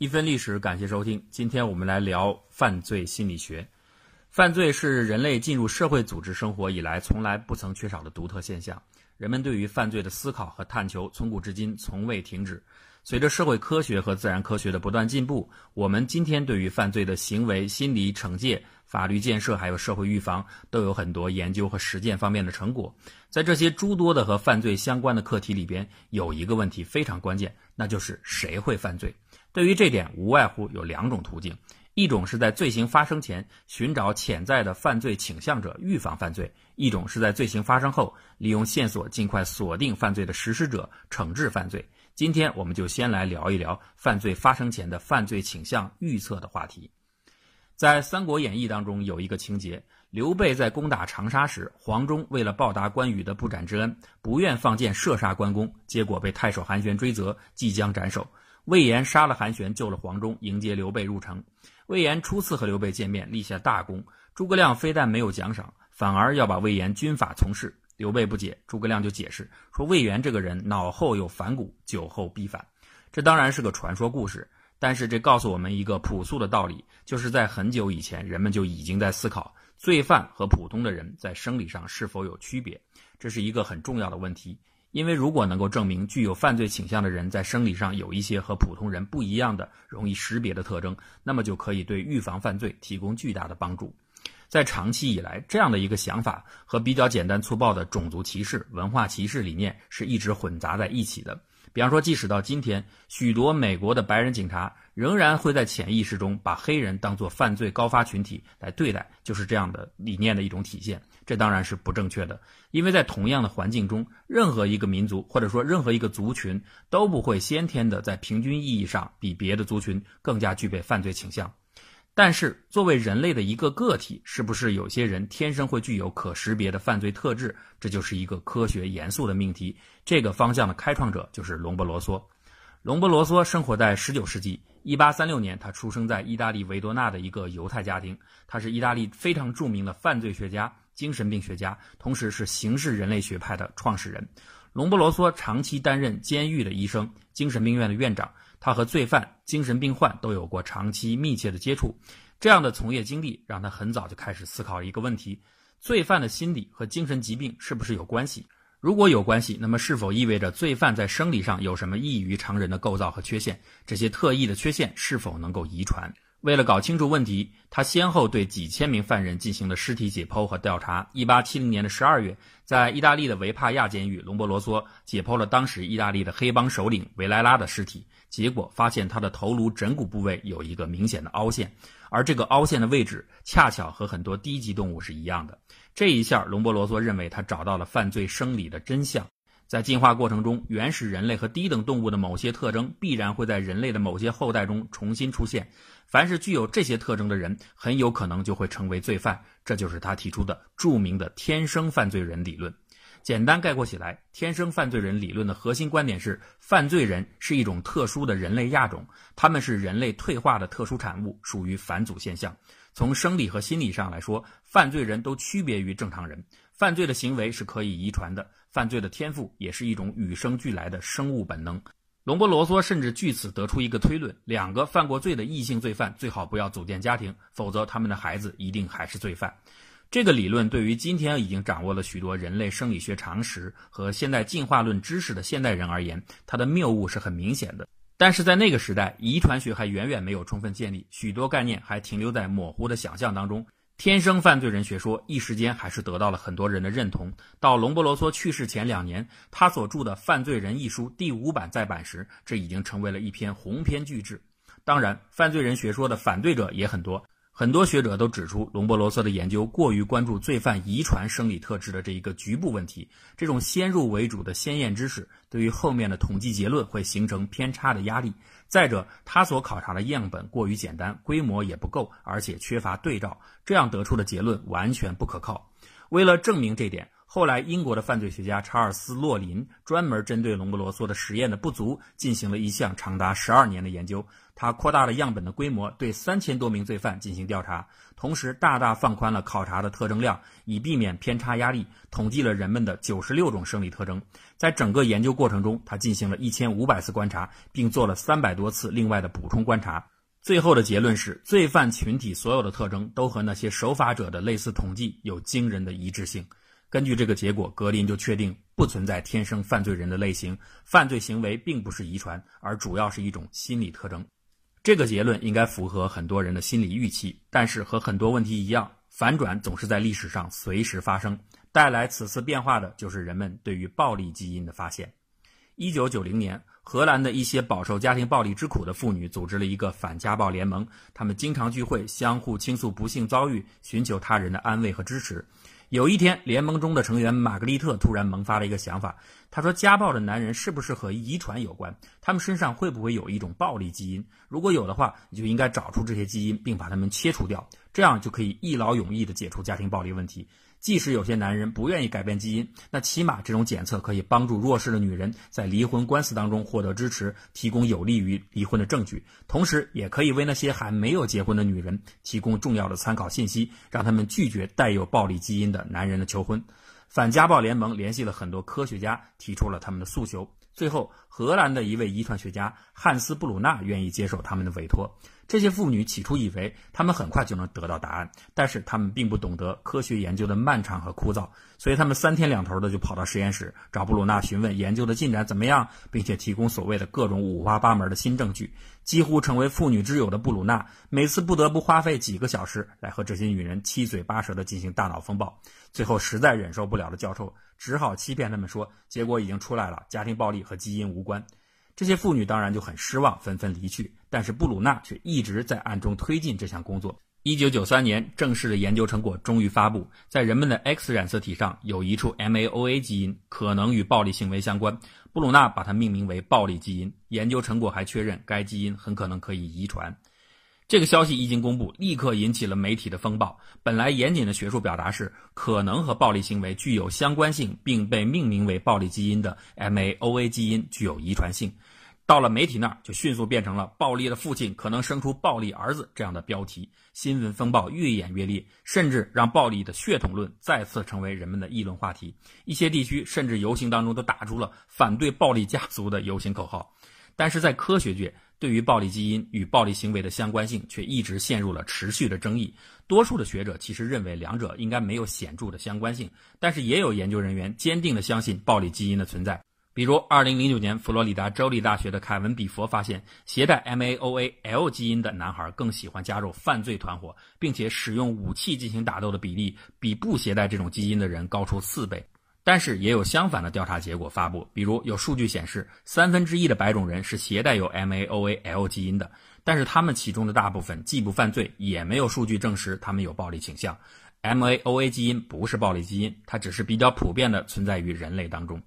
一分历史，感谢收听。今天我们来聊犯罪心理学。犯罪是人类进入社会组织生活以来从来不曾缺少的独特现象，人们对于犯罪的思考和探求从古至今从未停止。随着社会科学和自然科学的不断进步，我们今天对于犯罪的行为、心理、惩戒、法律建设还有社会预防都有很多研究和实践方面的成果。在这些诸多的和犯罪相关的课题里边，有一个问题非常关键，那就是谁会犯罪。对于这点，无外乎有两种途径，一种是在罪行发生前寻找潜在的犯罪倾向者，预防犯罪；一种是在罪行发生后利用线索尽快锁定犯罪的实施者，惩治犯罪。今天我们就先来聊一聊犯罪发生前的犯罪倾向预测的话题。在《三国演义》当中有一个情节，刘备在攻打长沙时，黄忠为了报答关羽的不斩之恩，不愿放箭射杀关公，结果被太守韩玄追责，即将斩首。魏延杀了韩玄，救了黄忠，迎接刘备入城。魏延初次和刘备见面，立下大功。诸葛亮非但没有奖赏，反而要把魏延军法从事。刘备不解，诸葛亮就解释说，魏延这个人脑后有反骨，酒后必反。这当然是个传说故事，但是这告诉我们一个朴素的道理，就是在很久以前，人们就已经在思考罪犯和普通的人在生理上是否有区别。这是一个很重要的问题，因为如果能够证明具有犯罪倾向的人在生理上有一些和普通人不一样的容易识别的特征，那么就可以对预防犯罪提供巨大的帮助。在长期以来，这样的一个想法和比较简单粗暴的种族歧视、文化歧视理念是一直混杂在一起的。比方说，即使到今天，许多美国的白人警察仍然会在潜意识中把黑人当作犯罪高发群体来对待，就是这样的理念的一种体现。这当然是不正确的，因为在同样的环境中，任何一个民族或者说任何一个族群都不会先天的在平均意义上比别的族群更加具备犯罪倾向。但是作为人类的一个个体，是不是有些人天生会具有可识别的犯罪特质，这就是一个科学严肃的命题。这个方向的开创者就是隆博罗梭。隆博罗梭生活在19世纪1836年，他出生在意大利维多纳的一个犹太家庭。他是意大利非常著名的犯罪学家、精神病学家，同时是刑事人类学派的创始人。隆博罗梭长期担任监狱的医生、精神病院的院长，他和罪犯、精神病患都有过长期密切的接触。这样的从业经历让他很早就开始思考一个问题：罪犯的心理和精神疾病是不是有关系？如果有关系，那么是否意味着罪犯在生理上有什么异于常人的构造和缺陷？这些特异的缺陷是否能够遗传？为了搞清楚问题，他先后对几千名犯人进行了尸体解剖和调查。1870年的12月，在意大利的维帕亚监狱，隆博罗梭解剖了当时意大利的黑帮首领维莱拉的尸体，结果发现他的头颅枕骨部位有一个明显的凹陷，而这个凹陷的位置恰巧和很多低级动物是一样的。这一下，隆博罗梭认为他找到了犯罪生理的真相。在进化过程中，原始人类和低等动物的某些特征必然会在人类的某些后代中重新出现，凡是具有这些特征的人很有可能就会成为罪犯。这就是他提出的著名的天生犯罪人理论。简单概括起来，天生犯罪人理论的核心观点是，犯罪人是一种特殊的人类亚种，他们是人类退化的特殊产物，属于返祖现象。从生理和心理上来说，犯罪人都区别于正常人，犯罪的行为是可以遗传的，犯罪的天赋也是一种与生俱来的生物本能。隆博罗梭甚至据此得出一个推论：两个犯过罪的异性罪犯最好不要组建家庭，否则他们的孩子一定还是罪犯。这个理论对于今天已经掌握了许多人类生理学常识和现代进化论知识的现代人而言，它的谬误是很明显的。但是在那个时代，遗传学还远远没有充分建立，许多概念还停留在模糊的想象当中。天生犯罪人学说一时间还是得到了很多人的认同。到隆博罗梭去世前2年，他所著的《犯罪人》一书第5版再版时，这已经成为了一篇鸿篇巨制。当然，犯罪人学说的反对者也很多，很多学者都指出，隆博罗梭的研究过于关注罪犯遗传生理特质的这一个局部问题，这种先入为主的先验知识对于后面的统计结论会形成偏差的压力。再者，他所考察的样本过于简单，规模也不够，而且缺乏对照，这样得出的结论完全不可靠。为了证明这点，后来，英国的犯罪学家查尔斯·洛林专门针对隆布罗梭的实验的不足，进行了一项长达12年的研究。他扩大了样本的规模，对3000多名罪犯进行调查，同时大大放宽了考察的特征量，以避免偏差压力。统计了人们的96种生理特征。在整个研究过程中，他进行了1500次观察，并做了300多次另外的补充观察。最后的结论是，罪犯群体所有的特征都和那些守法者的类似统计有惊人的一致性。根据这个结果，格林就确定不存在天生犯罪人的类型，犯罪行为并不是遗传，而主要是一种心理特征。这个结论应该符合很多人的心理预期，但是和很多问题一样，反转总是在历史上随时发生，带来此次变化的就是人们对于暴力基因的发现。1990年，荷兰的一些饱受家庭暴力之苦的妇女组织了一个反家暴联盟，她们经常聚会，相互倾诉不幸遭遇，寻求他人的安慰和支持。有一天，联盟中的成员玛格丽特突然萌发了一个想法，她说，家暴的男人是不是和遗传有关？他们身上会不会有一种暴力基因？如果有的话，你就应该找出这些基因，并把它们切除掉，这样就可以一劳永逸地解除家庭暴力问题。即使有些男人不愿意改变基因，那起码这种检测可以帮助弱势的女人在离婚官司当中获得支持，提供有利于离婚的证据，同时也可以为那些还没有结婚的女人提供重要的参考信息，让他们拒绝带有暴力基因的男人的求婚。反家暴联盟联系了很多科学家，提出了他们的诉求。最后，荷兰的一位遗传学家汉斯·布鲁纳愿意接受他们的委托。这些妇女起初以为他们很快就能得到答案，但是他们并不懂得科学研究的漫长和枯燥，所以他们3天两头的就跑到实验室找布鲁纳询问研究的进展怎么样，并且提供所谓的各种五花八门的新证据。几乎成为妇女之友的布鲁纳，每次不得不花费几个小时来和这些女人七嘴八舌的进行大脑风暴。最后实在忍受不了的教授只好欺骗他们说，结果已经出来了，家庭暴力和基因无关。这些妇女当然就很失望，纷纷离去，但是布鲁纳却一直在暗中推进这项工作。1993年，正式的研究成果终于发布，在人们的 X 染色体上有一处 MAOA 基因可能与暴力行为相关，布鲁纳把它命名为暴力基因。研究成果还确认该基因很可能可以遗传。这个消息一经公布，立刻引起了媒体的风暴。本来严谨的学术表达是，可能和暴力行为具有相关性并被命名为暴力基因的 MAOA 基因具有遗传性，到了媒体那儿就迅速变成了暴力的父亲可能生出暴力儿子这样的标题。新闻风暴越演越烈，甚至让暴力的血统论再次成为人们的议论话题。一些地区甚至游行当中都打出了反对暴力家族的游行口号。但是在科学界，对于暴力基因与暴力行为的相关性却一直陷入了持续的争议。多数的学者其实认为两者应该没有显著的相关性，但是也有研究人员坚定地相信暴力基因的存在。比如2009年佛罗里达州立大学的凯文·比佛发现，携带 MAOA-L 基因的男孩更喜欢加入犯罪团伙，并且使用武器进行打斗的比例比不携带这种基因的人高出4倍。但是也有相反的调查结果发布，比如有数据显示1/3的白种人是携带有 MAOA-L 基因的，但是他们其中的大部分既不犯罪，也没有数据证实他们有暴力倾向。 MAOA 基因不是暴力基因，它只是比较普遍的存在于人类当中。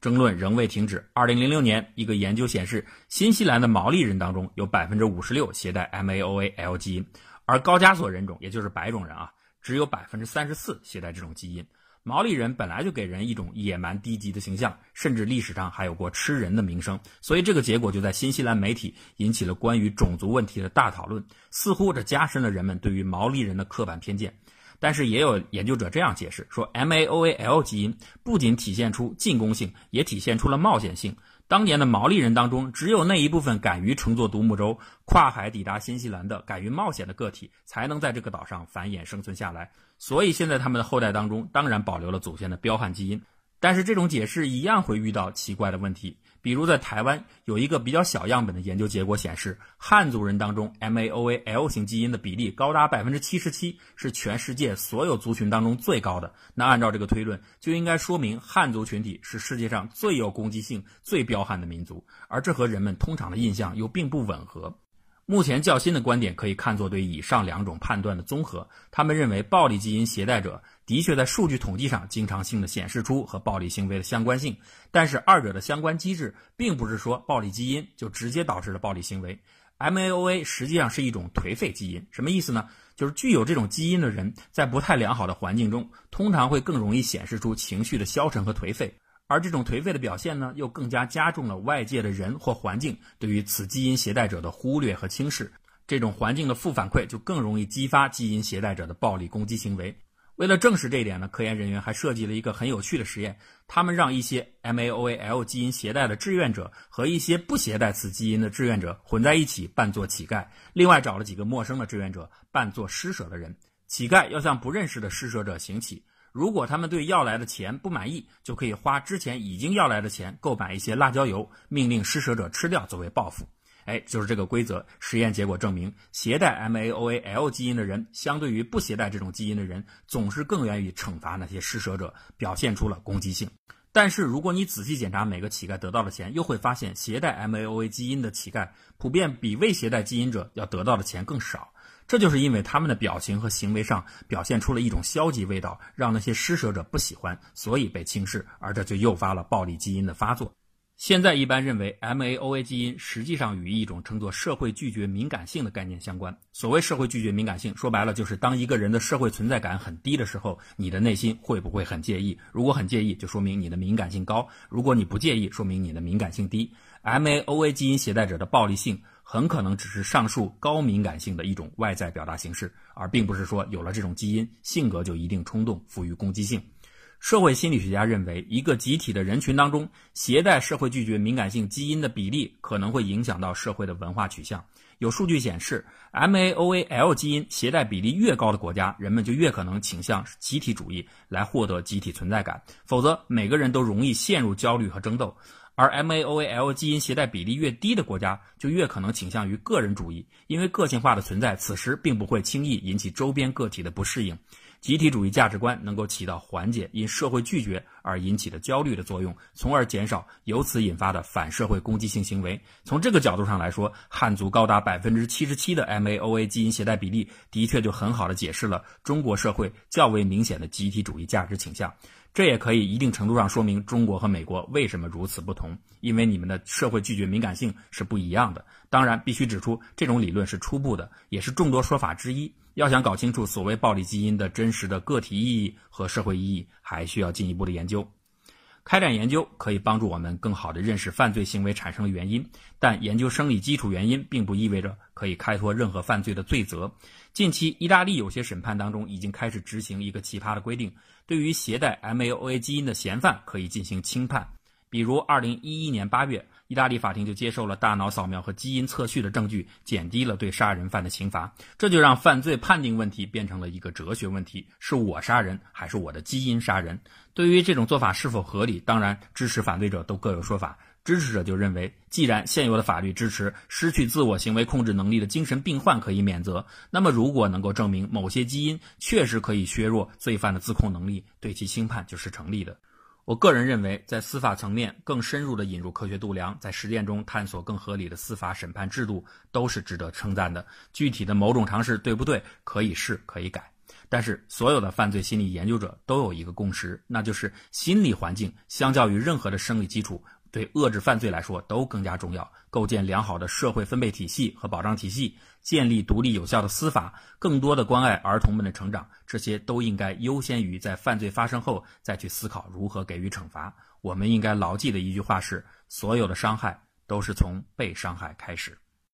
争论仍未停止。2006年，一个研究显示，新西兰的毛利人当中有 56% 携带 MAOA-L 基因，而高加索人种，也就是白种人啊，只有 34% 携带这种基因。毛利人本来就给人一种野蛮低级的形象，甚至历史上还有过吃人的名声，所以这个结果就在新西兰媒体引起了关于种族问题的大讨论，似乎这加深了人们对于毛利人的刻板偏见。但是也有研究者这样解释说， MAOA-L 基因不仅体现出进攻性，也体现出了冒险性。当年的毛利人当中，只有那一部分敢于乘坐独木舟跨海抵达新西兰的敢于冒险的个体，才能在这个岛上繁衍生存下来，所以现在他们的后代当中当然保留了祖先的彪悍基因。但是这种解释一样会遇到奇怪的问题，比如在台湾有一个比较小样本的研究结果显示，汉族人当中 MAOA-L 型基因的比例高达 77%， 是全世界所有族群当中最高的。那按照这个推论，就应该说明汉族群体是世界上最有攻击性、最彪悍的民族，而这和人们通常的印象又并不吻合。目前较新的观点可以看作对以上两种判断的综合，他们认为暴力基因携带者的确在数据统计上经常性的显示出和暴力行为的相关性，但是二者的相关机制并不是说暴力基因就直接导致了暴力行为。 MAOA 实际上是一种颓废基因，什么意思呢？就是具有这种基因的人在不太良好的环境中通常会更容易显示出情绪的消沉和颓废，而这种颓废的表现呢，又更加加重了外界的人或环境对于此基因携带者的忽略和轻视，这种环境的负反馈就更容易激发基因携带者的暴力攻击行为。为了证实这一点呢，科研人员还设计了一个很有趣的实验，他们让一些 MAOAL 基因携带的志愿者和一些不携带此基因的志愿者混在一起扮作乞丐，另外找了几个陌生的志愿者扮作施舍的人，乞丐要向不认识的施舍者行乞，如果他们对要来的钱不满意，就可以花之前已经要来的钱购买一些辣椒油，命令施舍者吃掉作为报复。就是这个规则，实验结果证明，携带 MAOAL 基因的人，相对于不携带这种基因的人，总是更愿意惩罚那些施舍者，表现出了攻击性。但是，如果你仔细检查每个乞丐得到的钱，又会发现，携带 MAOA 基因的乞丐，普遍比未携带基因者要得到的钱更少。这就是因为他们的表情和行为上表现出了一种消极味道，让那些施舍者不喜欢，所以被轻视，而这就诱发了暴力基因的发作。现在一般认为 MAOA 基因实际上与一种称作社会拒绝敏感性的概念相关。所谓社会拒绝敏感性，说白了就是当一个人的社会存在感很低的时候，你的内心会不会很介意？如果很介意，就说明你的敏感性高；如果你不介意，说明你的敏感性低。MAOA 基因携带者的暴力性很可能只是上述高敏感性的一种外在表达形式，而并不是说有了这种基因，性格就一定冲动、富于攻击性。社会心理学家认为，一个集体的人群当中，携带社会拒绝敏感性基因的比例可能会影响到社会的文化取向。有数据显示 ，MAOAL 基因携带比例越高的国家，人们就越可能倾向集体主义来获得集体存在感，否则每个人都容易陷入焦虑和争斗。而 MAOAL 基因携带比例越低的国家，就越可能倾向于个人主义，因为个性化的存在此时并不会轻易引起周边个体的不适应。集体主义价值观能够起到缓解因社会拒绝而引起的焦虑的作用，从而减少由此引发的反社会攻击性行为。从这个角度上来说，汉族高达 77% 的 MAOA 基因携带比例的确就很好的解释了中国社会较为明显的集体主义价值倾向。这也可以一定程度上说明中国和美国为什么如此不同，因为你们的社会拒绝敏感性是不一样的。当然必须指出，这种理论是初步的，也是众多说法之一，要想搞清楚所谓暴力基因的真实的个体意义和社会意义，还需要进一步的研究。开展研究可以帮助我们更好地认识犯罪行为产生的原因，但研究生理基础原因并不意味着可以开脱任何犯罪的罪责。近期意大利有些审判当中已经开始执行一个奇葩的规定，对于携带 MAOA 基因的嫌犯可以进行轻判。比如2011年8月，意大利法庭就接受了大脑扫描和基因测序的证据，减低了对杀人犯的刑罚。这就让犯罪判定问题变成了一个哲学问题，是我杀人还是我的基因杀人？对于这种做法是否合理，当然支持反对者都各有说法。支持者就认为，既然现有的法律支持失去自我行为控制能力的精神病患可以免责，那么如果能够证明某些基因确实可以削弱罪犯的自控能力，对其轻判就是成立的。我个人认为，在司法层面更深入地引入科学度量，在实践中探索更合理的司法审判制度，都是值得称赞的。具体的某种尝试对不对，可以试可以改。但是所有的犯罪心理研究者都有一个共识，那就是心理环境相较于任何的生理基础，对遏制犯罪来说都更加重要。构建良好的社会分配体系和保障体系，建立独立有效的司法，更多的关爱儿童们的成长，这些都应该优先于在犯罪发生后再去思考如何给予惩罚。我们应该牢记的一句话是，所有的伤害都是从被伤害开始。